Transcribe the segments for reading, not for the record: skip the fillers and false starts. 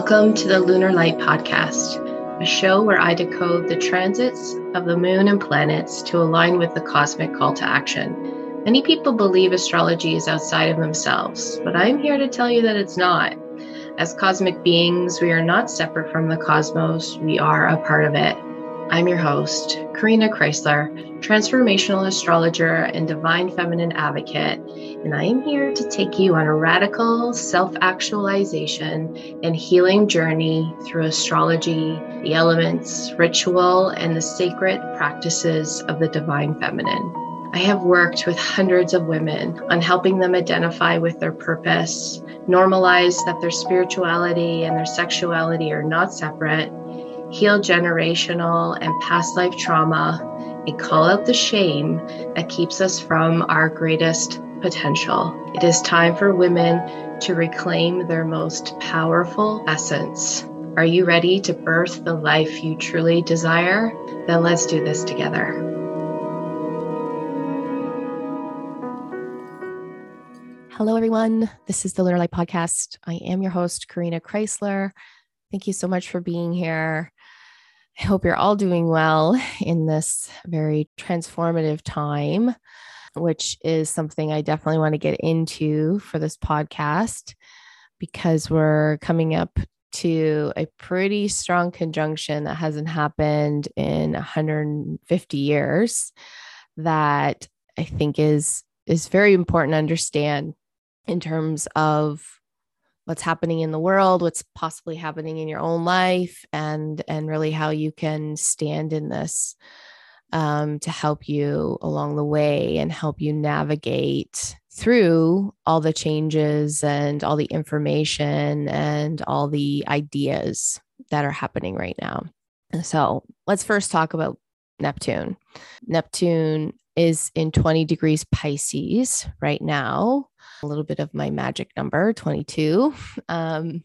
Welcome to the Lunar Light Podcast, a show where I decode the transits of the moon and planets to align with the cosmic call to action. Many people believe astrology is outside of themselves, but I'm here to tell you that it's not. As cosmic beings, we are not separate from the cosmos. We are a part of it. I'm your host, Corina Crysler, transformational astrologer and divine feminine advocate, and I am here to take you on a radical self-actualization and healing journey through astrology, the elements, ritual, and the sacred practices of the divine feminine. I have worked with hundreds of women on helping them identify with their purpose, normalize that their spirituality and their sexuality are not separate, heal generational and past life trauma, and call out the shame that keeps us from our greatest potential. It is time for women to reclaim their most powerful essence. Are you ready to birth the life you truly desire? Then let's do this together. Hello, everyone. This is the Lunar Light Podcast. I am your host, Corina Crysler. Thank you so much for being here. I hope you're all doing well in this very transformative time, which is something I definitely want to get into for this podcast because we're coming up to a pretty strong conjunction that hasn't happened in 150 years that I think is very important to understand in terms of what's happening in the world, what's possibly happening in your own life, and really how you can stand in this to help you along the way and help you navigate through all the changes and all the information and all the ideas that are happening right now. And so let's first talk about Neptune. Neptune is in 20 degrees Pisces right now. A little bit of my magic number, 22. And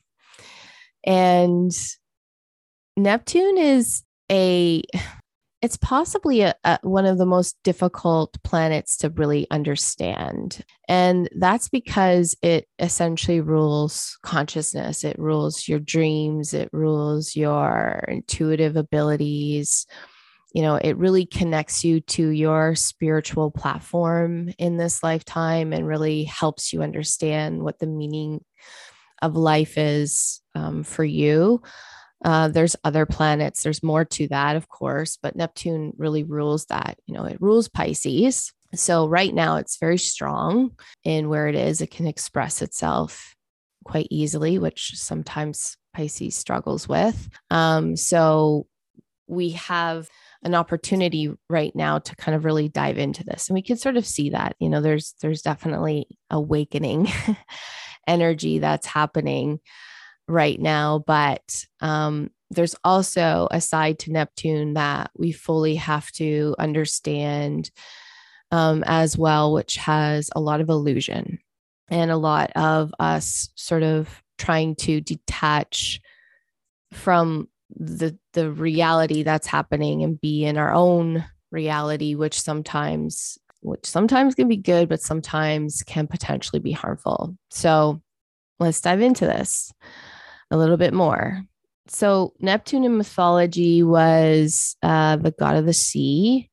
Neptune is it's possibly one of the most difficult planets to really understand. And that's because it essentially rules consciousness. It rules your dreams. It rules your intuitive abilities. You know, it really connects you to your spiritual platform in this lifetime and really helps you understand what the meaning of life is for you. There's other planets. There's more to that, of course, but Neptune really rules that. You know, it rules Pisces. So right now it's very strong in where it is. It can express itself quite easily, which sometimes Pisces struggles with. So we have an opportunity right now to kind of really dive into this. And we can sort of see that, you know, there's definitely awakening energy that's happening right now. But there's also a side to Neptune that we fully have to understand as well, which has a lot of illusion and a lot of us sort of trying to detach from the reality that's happening and be in our own reality, which sometimes can be good, but sometimes can potentially be harmful. So let's dive into this a little bit more. So Neptune in mythology was the god of the sea.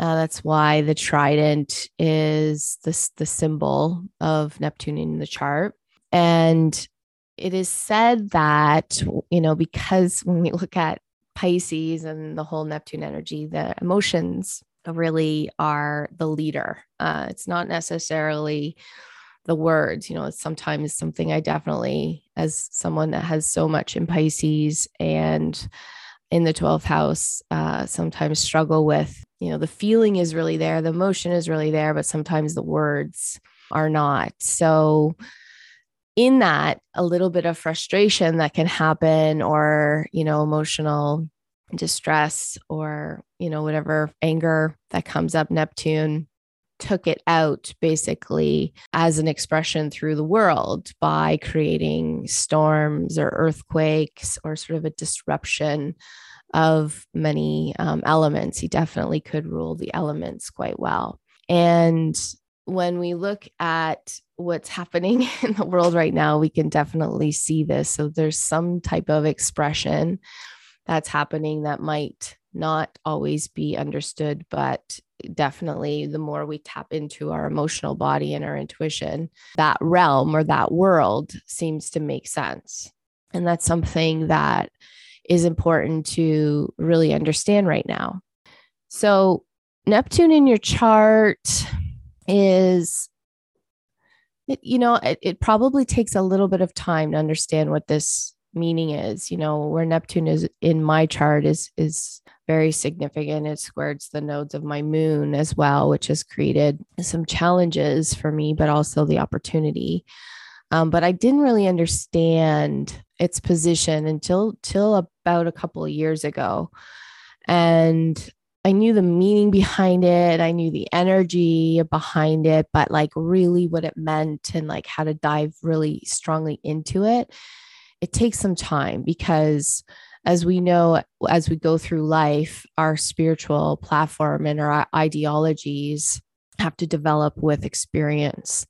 That's why the trident is the symbol of Neptune in the chart. And it is said that, you know, because when we look at Pisces and the whole Neptune energy, the emotions really are the leader. It's not necessarily the words, you know, it's sometimes something I definitely, as someone that has so much in Pisces and in the 12th house, sometimes struggle with. You know, the feeling is really there, the emotion is really there, but sometimes the words are not. So in that, a little bit of frustration that can happen, or, you know, emotional distress, or, you know, whatever anger that comes up, Neptune took it out basically as an expression through the world by creating storms or earthquakes or sort of a disruption of many elements. He definitely could rule the elements quite well. And when we look at what's happening in the world right now, we can definitely see this. So there's some type of expression that's happening that might not always be understood, but definitely the more we tap into our emotional body and our intuition, that realm or that world seems to make sense. And that's something that is important to really understand right now. So Neptune in your chart is, you know, it probably takes a little bit of time to understand what this meaning is. You know, where Neptune is in my chart is very significant. It squares the nodes of my moon as well, which has created some challenges for me, but also the opportunity. But I didn't really understand its position until about a couple of years ago. And I knew the meaning behind it. I knew the energy behind it, but like really what it meant and like how to dive really strongly into it, it takes some time because as we know, as we go through life, our spiritual platform and our ideologies have to develop with experience.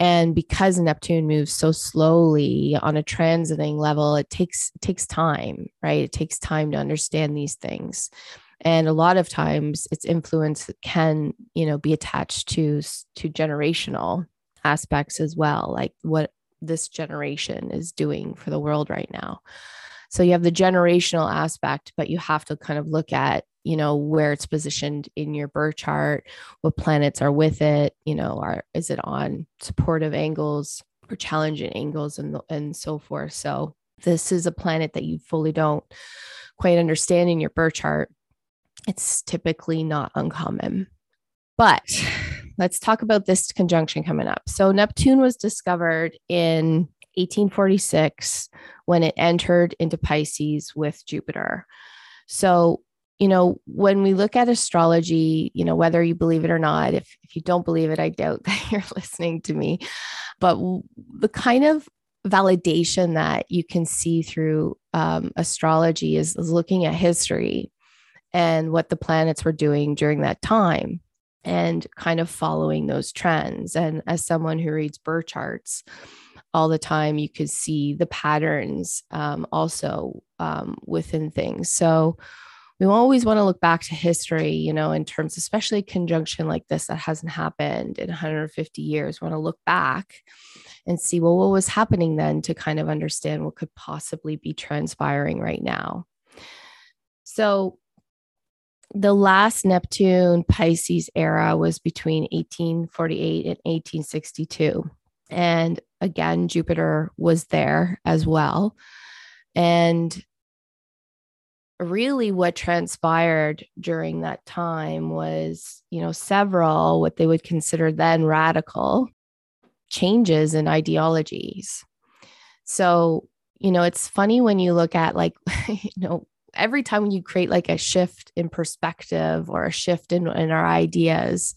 And because Neptune moves so slowly on a transiting level, it takes time, right? It takes time to understand these things. And a lot of times its influence can, you know, be attached to generational aspects as well, like what this generation is doing for the world right now. So you have the generational aspect, but you have to kind of look at, you know, where it's positioned in your birth chart, what planets are with it, you know, is it on supportive angles or challenging angles and so forth. So this is a planet that you fully don't quite understand in your birth chart. It's typically not uncommon. But let's talk about this conjunction coming up. So Neptune was discovered in 1846 when it entered into Pisces with Jupiter. So, you know, when we look at astrology, you know, whether you believe it or not, if you don't believe it, I doubt that you're listening to me. But the kind of validation that you can see through astrology is looking at history and what the planets were doing during that time and kind of following those trends. And as someone who reads birth charts all the time, you could see the patterns also within things. So we always want to look back to history, you know, in terms, especially a conjunction like this that hasn't happened in 150 years. We want to look back and see, well, what was happening then to kind of understand what could possibly be transpiring right now. So the last Neptune Pisces era was between 1848 and 1862. And again, Jupiter was there as well. And really what transpired during that time was, you know, several what they would consider then radical changes in ideologies. So, you know, it's funny when you look at like, you know, every time you create like a shift in perspective or a shift in our ideas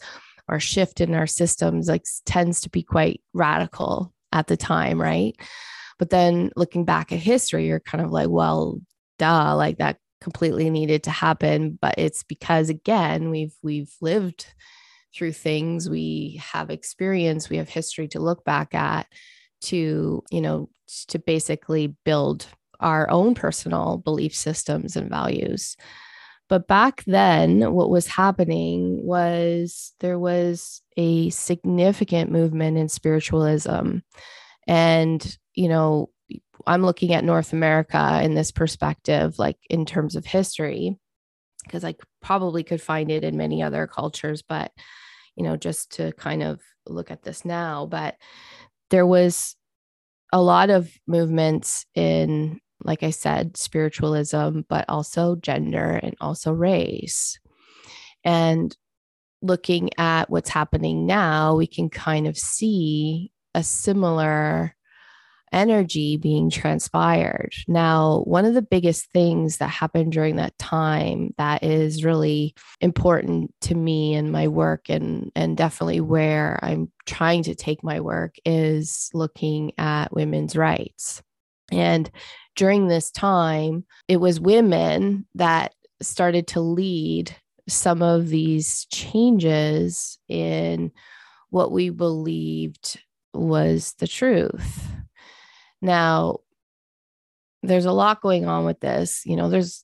or shift in our systems, like tends to be quite radical at the time, right? But then looking back at history, you're kind of like, well, duh, like that completely needed to happen. But it's because again, we've lived through things, we have experience, we have history to look back at to, you know, to basically build our own personal belief systems and values. But back then, what was happening was there was a significant movement in spiritualism. And, you know, I'm looking at North America in this perspective, like in terms of history, because I probably could find it in many other cultures, but, you know, just to kind of look at this now, but there was a lot of movements in, like I said, spiritualism, but also gender and also race. And looking at what's happening now, we can kind of see a similar energy being transpired. Now, one of the biggest things that happened during that time that is really important to me in my work and definitely where I'm trying to take my work is looking at women's rights. And during this time, it was women that started to lead some of these changes in what we believed was the truth. Now, there's a lot going on with this. You know, there's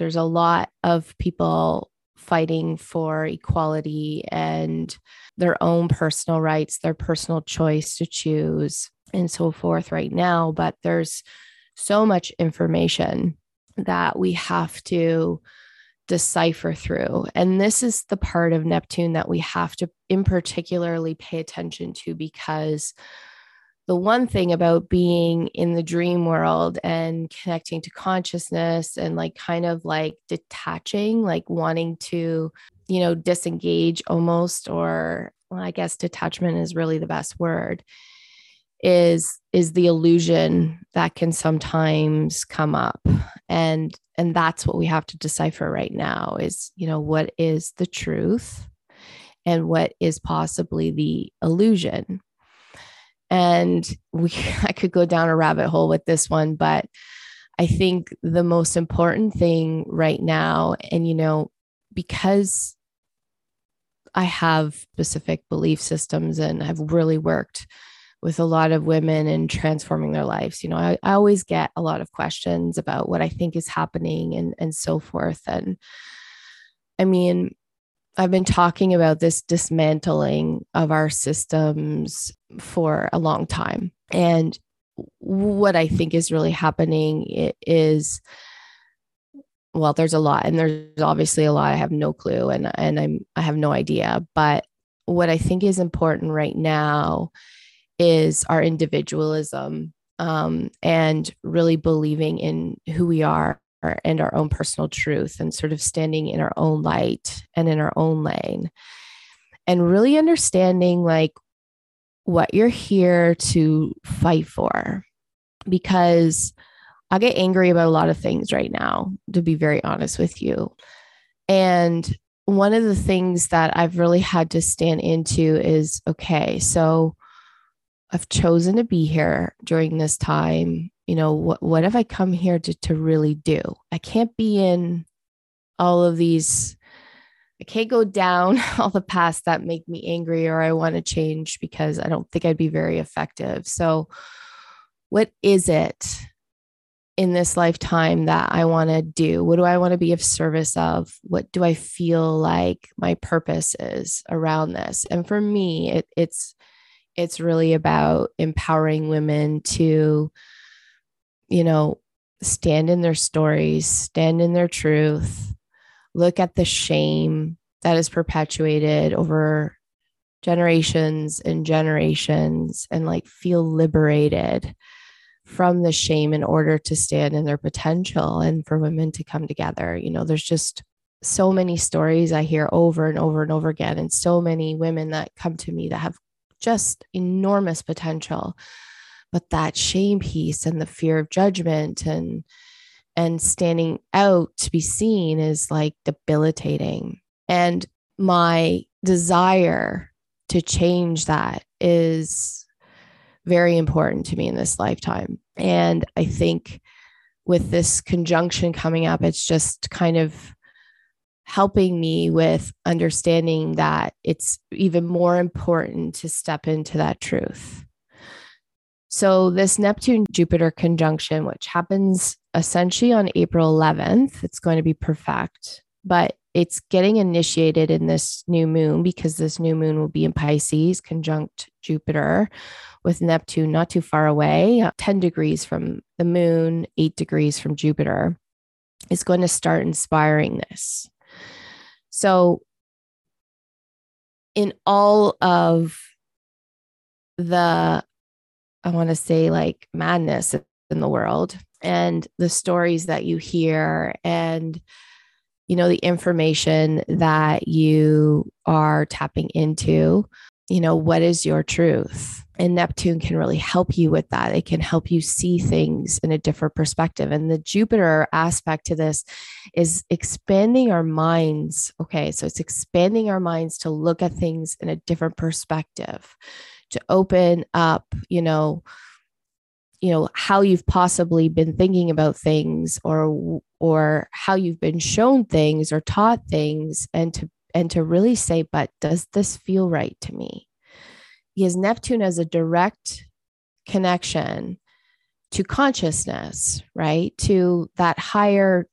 a lot of people fighting for equality and their own personal rights, their personal choice to choose, and so forth right now. But there's so much information that we have to decipher through. And this is the part of Neptune that we have to in particularly pay attention to, because the one thing about being in the dream world and connecting to consciousness and like kind of like detaching, like wanting to, you know, disengage almost, or well, I guess detachment is really the best word, is the illusion that can sometimes come up. And that's what we have to decipher right now is, you know, what is the truth and what is possibly the illusion. And I could go down a rabbit hole with this one, but I think the most important thing right now, and, you know, because I have specific belief systems and I've really worked with a lot of women and transforming their lives. You know, I always get a lot of questions about what I think is happening and so forth. And I mean, I've been talking about this dismantling of our systems for a long time. And what I think is really happening is, well, there's a lot, and there's obviously a lot I have no clue and I have no idea. But what I think is important right now is our individualism, and really believing in who we are and our own personal truth, and sort of standing in our own light and in our own lane, and really understanding like what you're here to fight for. Because I get angry about a lot of things right now, to be very honest with you. And one of the things that I've really had to stand into is, okay, so I've chosen to be here during this time. You know, what have I come here to really do? I can't be in all of these. I can't go down all the paths that make me angry or I want to change, because I don't think I'd be very effective. So what is it in this lifetime that I want to do? What do I want to be of service of? What do I feel like my purpose is around this? And for me, it's really about empowering women to, you know, stand in their stories, stand in their truth, look at the shame that is perpetuated over generations and generations, and like feel liberated from the shame in order to stand in their potential, and for women to come together. You know, there's just so many stories I hear over and over and over again, and so many women that come to me that have just enormous potential, but that shame piece and the fear of judgment and standing out to be seen is like debilitating. And my desire to change that is very important to me in this lifetime. And I think with this conjunction coming up, it's just kind of helping me with understanding that it's even more important to step into that truth. So this Neptune-Jupiter conjunction, which happens essentially on April 11th, it's going to be perfect, but it's getting initiated in this new moon, because this new moon will be in Pisces, conjunct Jupiter with Neptune not too far away, 10 degrees from the moon, 8 degrees from Jupiter. It's going to start inspiring this. So in all of the, I want to say like madness in the world and the stories that you hear and, you know, the information that you are tapping into, you know, what is your truth? And Neptune can really help you with that. It can help you see things in a different perspective. And the Jupiter aspect to this is expanding our minds. Okay, so it's expanding our minds to look at things in a different perspective, to open up, you know, how you've possibly been thinking about things or how you've been shown things or taught things, and to really say, but does this feel right to me? He has Neptune as a direct connection to consciousness, right? To that higher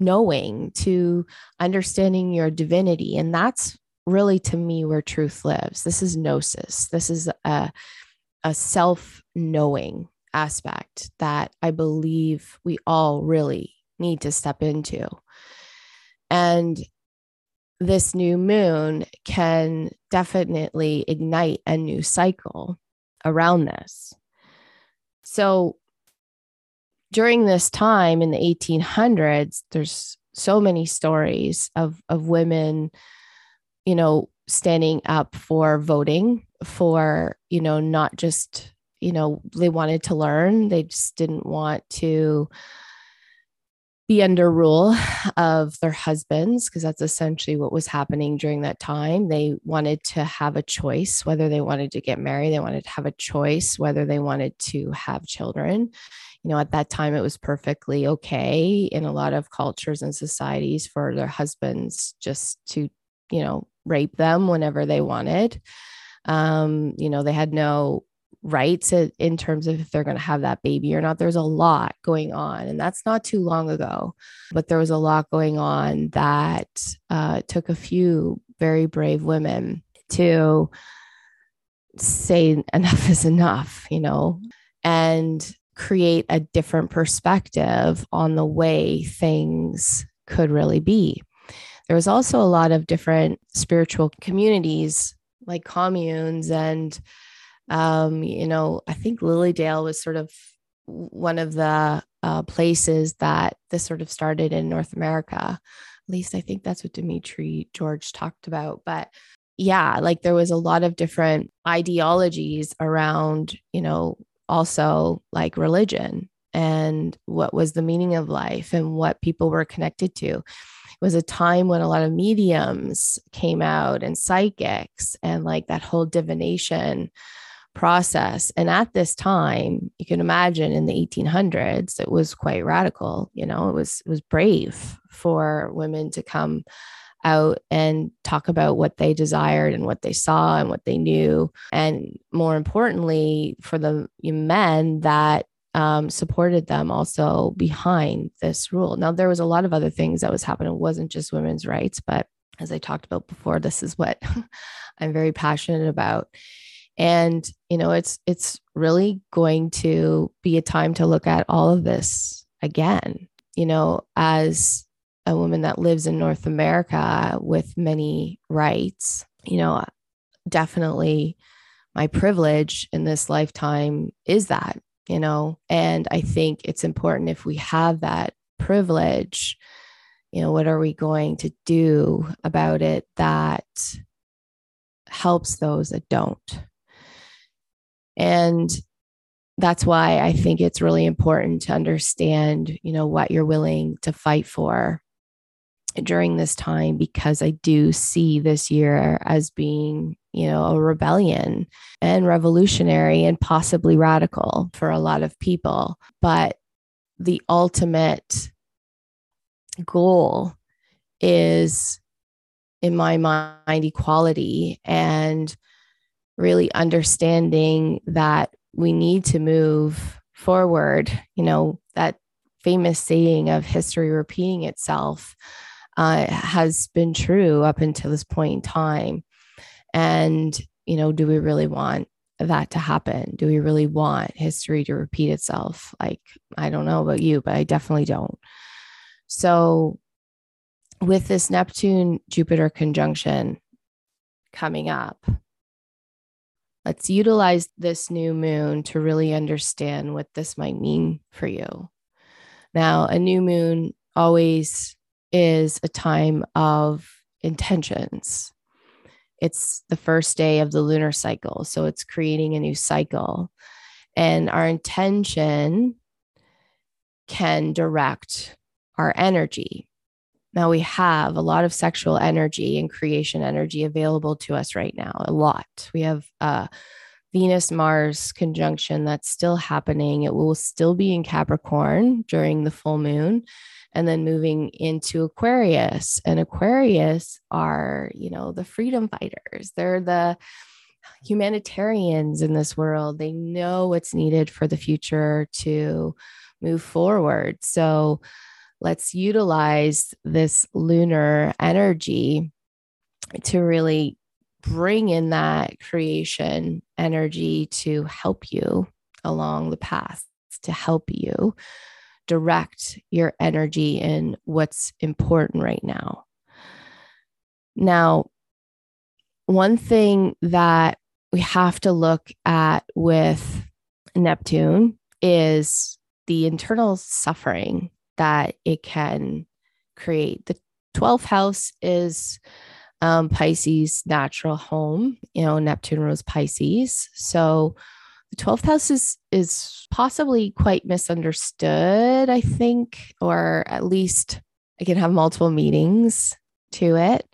knowing, to understanding your divinity. And that's really, to me, where truth lives. This is gnosis. This is a self-knowing aspect that I believe we all really need to step into. And this new moon can definitely ignite a new cycle around this. So during this time in the 1800s, there's so many stories of women, you know, standing up for voting, for, you know, not just, you know, they wanted to learn. They just didn't want to be under rule of their husbands, because that's essentially what was happening during that time. They wanted to have a choice whether they wanted to get married. They wanted to have a choice whether they wanted to have children. You know, at that time, it was perfectly okay in a lot of cultures and societies for their husbands just to, you know, rape them whenever they wanted. You know, they had no rights in terms of if they're going to have that baby or not. There's a lot going on, and that's not too long ago, but there was a lot going on that took a few very brave women to say enough is enough, you know, and create a different perspective on the way things could really be. There was also a lot of different spiritual communities like communes and you know, I think Lilydale was sort of one of the places that this sort of started in North America. At least I think that's what Dimitri George talked about. But yeah, like there was a lot of different ideologies around, you know, also like religion and what was the meaning of life and what people were connected to. It was a time when a lot of mediums came out and psychics and like that whole divination process. And at this time, you can imagine in the 1800s, it was quite radical. You know, it was brave for women to come out and talk about what they desired and what they saw and what they knew. And more importantly, for the men that supported them also behind this rule. Now, there was a lot of other things that was happening. It wasn't just women's rights, but as I talked about before, this is what I'm very passionate about. And, you know, it's really going to be a time to look at all of this again, you know, as a woman that lives in North America with many rights, you know, definitely my privilege in this lifetime is that, you know, and I think it's important if we have that privilege, you know, what are we going to do about it that helps those that don't? And that's why I think it's really important to understand, you know, what you're willing to fight for during this time, because I do see this year as being, you know, a rebellion and revolutionary and possibly radical for a lot of people. But the ultimate goal is, in my mind, equality and really understanding that we need to move forward. You know, that famous saying of history repeating itself has been true up until this point in time. And, you know, do we really want that to happen? Do we really want history to repeat itself? Like, I don't know about you, but I definitely don't. So with this Neptune-Jupiter conjunction coming up, let's utilize this new moon to really understand what this might mean for you. Now, a new moon always is a time of intentions. It's the first day of the lunar cycle, so it's creating a new cycle. And our intention can direct our energy. Now, we have a lot of sexual energy and creation energy available to us right now, a lot. We have a Venus-Mars conjunction that's still happening. It will still be in Capricorn during the full moon and then moving into Aquarius. And Aquarius are, you know, the freedom fighters. They're the humanitarians in this world. They know what's needed for the future to move forward. So let's utilize this lunar energy to really bring in that creation energy to help you along the path, to help you direct your energy in what's important right now. Now, one thing that we have to look at with Neptune is the internal suffering that it can create. The 12th house is Pisces' natural home. You know, Neptune rules Pisces. So the 12th house is possibly quite misunderstood, I think, or at least I can have multiple meanings to it.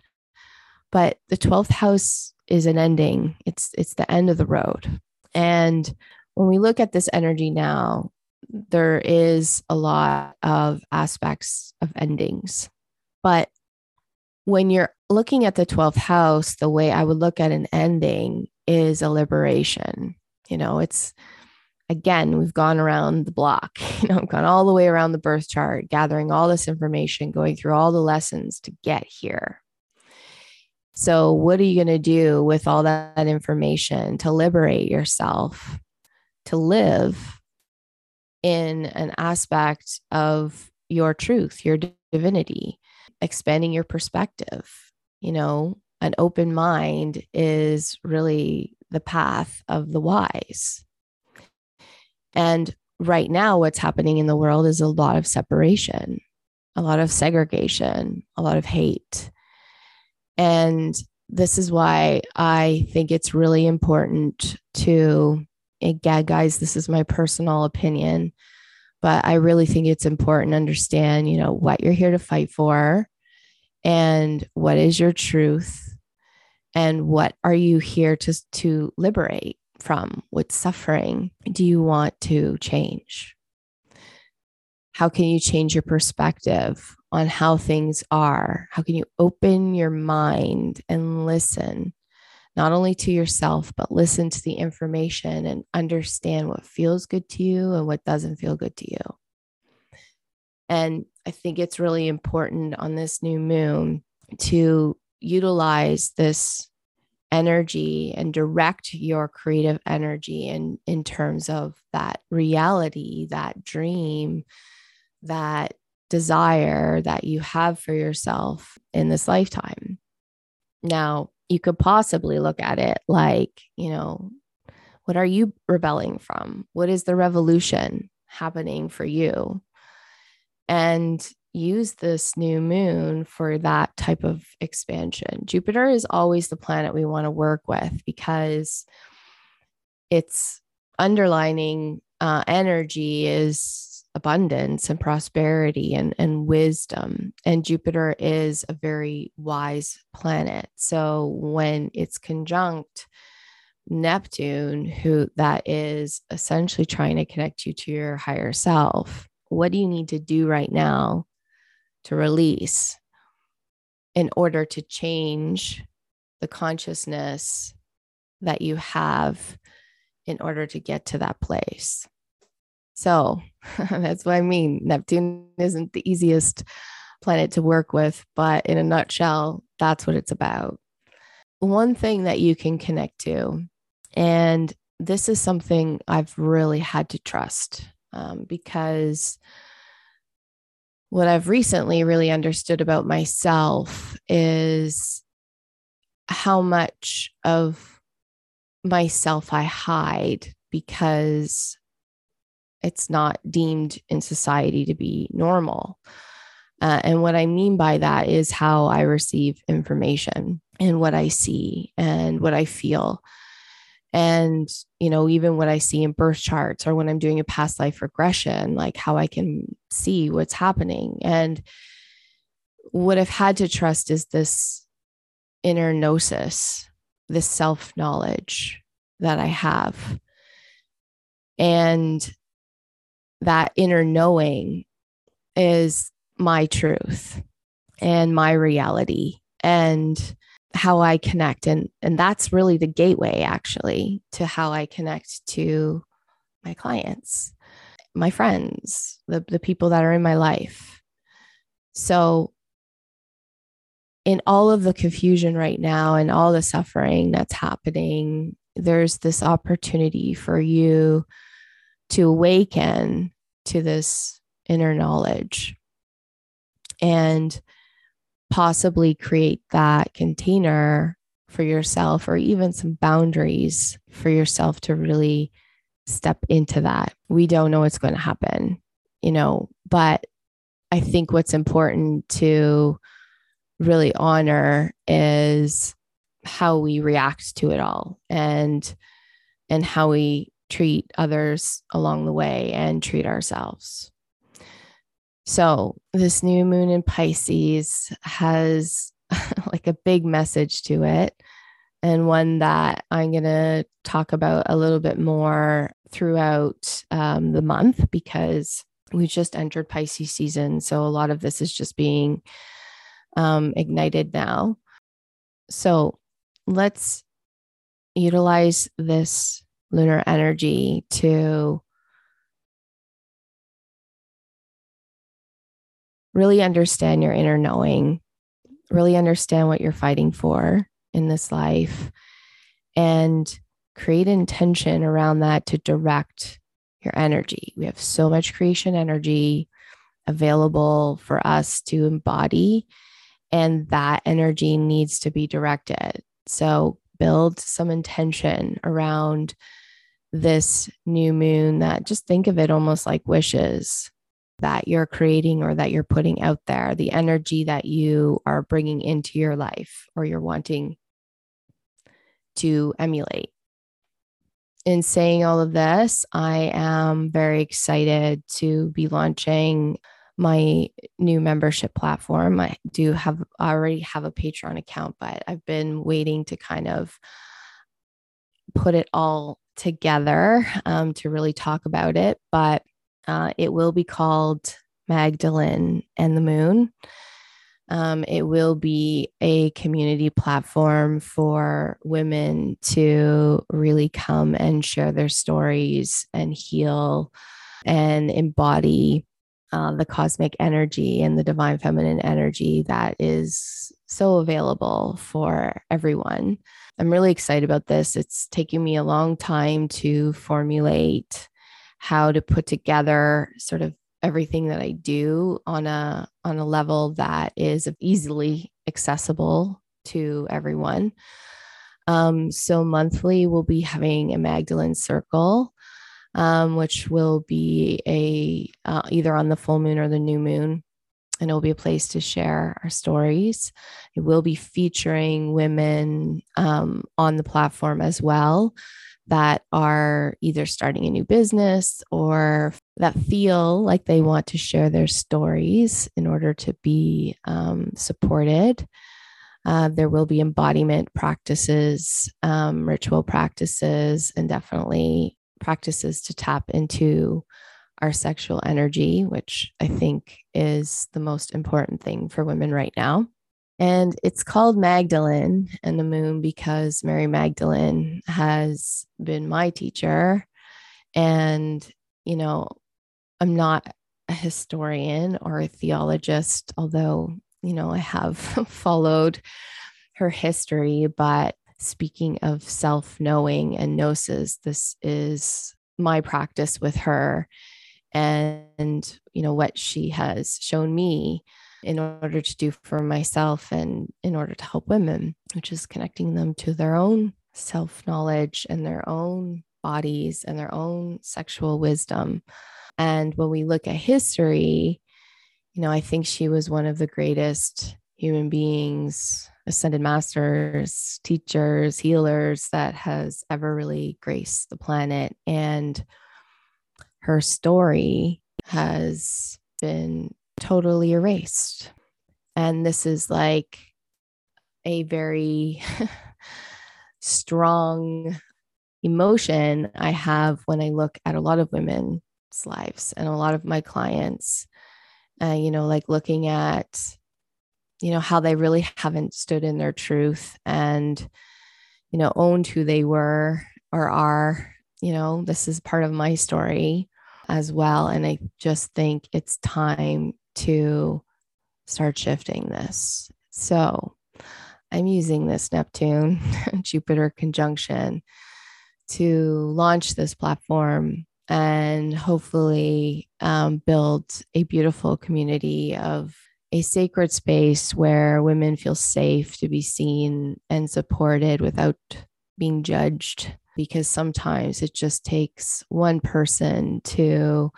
But the 12th house is an ending. It's the end of the road. And when we look at this energy now, there is a lot of aspects of endings. But when you're looking at the 12th house, the way I would look at an ending is a liberation. You know, it's, again, we've gone around the block, you know, I've gone all the way around the birth chart, gathering all this information, going through all the lessons to get here. So what are you going to do with all that information to liberate yourself, to live in an aspect of your truth, your divinity, expanding your perspective? You know, an open mind is really the path of the wise. And right now, what's happening in the world is a lot of separation, a lot of segregation, a lot of hate. And this is why I think it's really important to, again, guys, this is my personal opinion, but I really think it's important to understand, you know, what you're here to fight for and what is your truth and what are you here to liberate from? What suffering do you want to change? How can you change your perspective on how things are? How can you open your mind and listen, not only to yourself, but listen to the information and understand what feels good to you and what doesn't feel good to you? And I think it's really important on this new moon to utilize this energy and direct your creative energy in terms of that reality, that dream, that desire that you have for yourself in this lifetime. Now, you could possibly look at it like, you know, what are you rebelling from? What is the revolution happening for you? And use this new moon for that type of expansion. Jupiter is always the planet we want to work with because it's underlining energy is abundance and prosperity and wisdom. And Jupiter is a very wise planet. So when it's conjunct Neptune, who that is essentially trying to connect you to your higher self, what do you need to do right now to release in order to change the consciousness that you have in order to get to that place? So that's what I mean. Neptune isn't the easiest planet to work with, but in a nutshell, that's what it's about. One thing that you can connect to, and this is something I've really had to trust because what I've recently really understood about myself is how much of myself I hide because it's not deemed in society to be normal. And what I mean by that is how I receive information and what I see and what I feel. And, you know, even what I see in birth charts or when I'm doing a past life regression, like how I can see what's happening. And what I've had to trust is this inner gnosis, this self-knowledge that I have. And that inner knowing is my truth and my reality and how I connect. And that's really the gateway actually to how I connect to my clients, my friends, the people that are in my life. So in all of the confusion right now and all the suffering that's happening, there's this opportunity for you to awaken to this inner knowledge and possibly create that container for yourself, or even some boundaries for yourself to really step into that. We don't know what's going to happen, but I think what's important to really honor is how we react to it all, and how we treat others along the way and treat ourselves. So this new moon in Pisces has like a big message to it, and one that I'm going to talk about a little bit more throughout the month, because we just entered Pisces season. So a lot of this is just being ignited now. So let's utilize this lunar energy to really understand your inner knowing, really understand what you're fighting for in this life, and create intention around that to direct your energy. We have so much creation energy available for us to embody, and that energy needs to be directed. So build some intention around this new moon, that just think of it almost like wishes that you're creating or that you're putting out there, the energy that you are bringing into your life or you're wanting to emulate. In saying all of this, I am very excited to be launching my new membership platform. I already have a Patreon account, but I've been waiting to kind of put it all together to really talk about it. But it will be called Magdalene and the Moon. It will be a community platform for women to really come and share their stories and heal and embody the cosmic energy and the divine feminine energy that is so available for everyone. I'm really excited about this. It's taken me a long time to formulate how to put together sort of everything that I do on a level that is easily accessible to everyone. So monthly, we'll be having a Magdalene circle, which will be either on the full moon or the new moon. And it'll be a place to share our stories. It will be featuring women on the platform as well that are either starting a new business or that feel like they want to share their stories in order to be supported. There will be embodiment practices, ritual practices, and definitely practices to tap into our sexual energy, which I think is the most important thing for women right now. And it's called Magdalene and the Moon because Mary Magdalene has been my teacher. And, I'm not a historian or a theologist, although, I have followed her history. But speaking of self-knowing and gnosis, this is my practice with her and, what she has shown me in order to do for myself and in order to help women, which is connecting them to their own self-knowledge and their own bodies and their own sexual wisdom. And when we look at history, I think she was one of the greatest human beings, ascended masters, teachers, healers that has ever really graced the planet. And her story has been totally erased. And this is like a very strong emotion I have when I look at a lot of women's lives and a lot of my clients, looking at you know, how they really haven't stood in their truth and, you know, owned who they were or are. You know, this is part of my story as well. And I just think it's time to start shifting this. So I'm using this Neptune Jupiter conjunction to launch this platform and hopefully build a beautiful community of a sacred space where women feel safe to be seen and supported without being judged, because sometimes it just takes one person to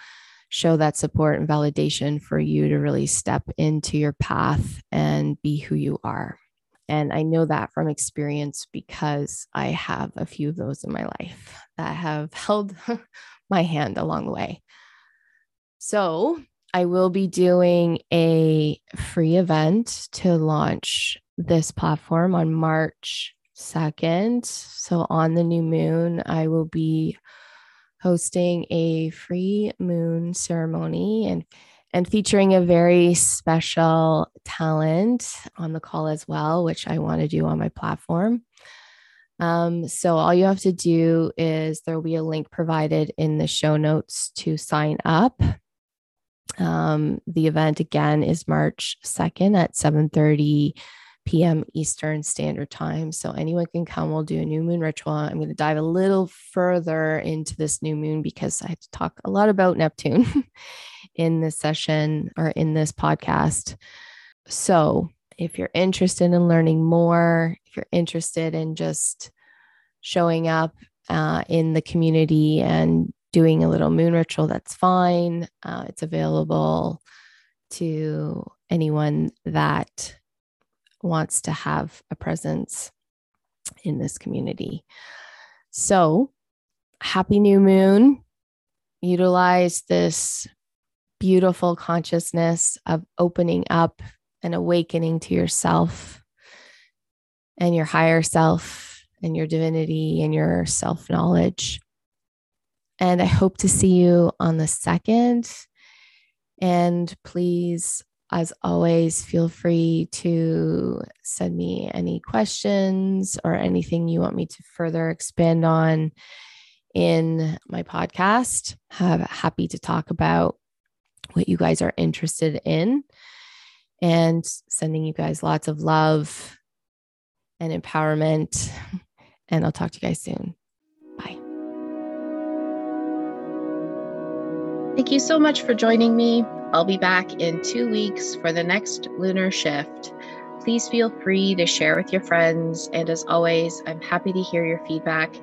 show that support and validation for you to really step into your path and be who you are. And I know that from experience because I have a few of those in my life that have held my hand along the way. So I will be doing a free event to launch this platform on March 2nd. So on the new moon, I will be hosting a free moon ceremony and featuring a very special talent on the call as well, which I want to do on my platform. So all you have to do is there will be a link provided in the show notes to sign up. The event again is March 2nd at 7:30 p.m. Eastern Standard Time. So anyone can come. We'll do a new moon ritual. I'm going to dive a little further into this new moon because I have to talk a lot about Neptune in this session or in this podcast. So if you're interested in learning more, if you're interested in just showing up in the community and doing a little moon ritual, that's fine. It's available to anyone that wants to have a presence in this community. So happy new moon. Utilize this beautiful consciousness of opening up and awakening to yourself and your higher self and your divinity and your self-knowledge. And I hope to see you on the 2nd. And please, as always, feel free to send me any questions or anything you want me to further expand on in my podcast. I'm happy to talk about what you guys are interested in, and sending you guys lots of love and empowerment. And I'll talk to you guys soon. Bye. Thank you so much for joining me. I'll be back in 2 weeks for the next lunar shift. Please feel free to share with your friends. And as always, I'm happy to hear your feedback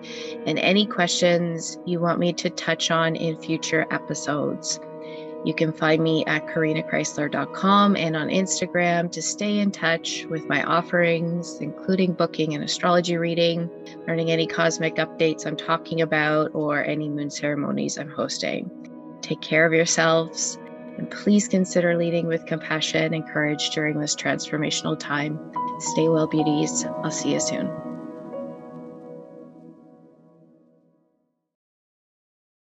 and any questions you want me to touch on in future episodes. You can find me at corinachrysler.com and on Instagram to stay in touch with my offerings, including booking an astrology reading, learning any cosmic updates I'm talking about, or any moon ceremonies I'm hosting. Take care of yourselves. And please consider leading with compassion and courage during this transformational time. Stay well, beauties. I'll see you soon.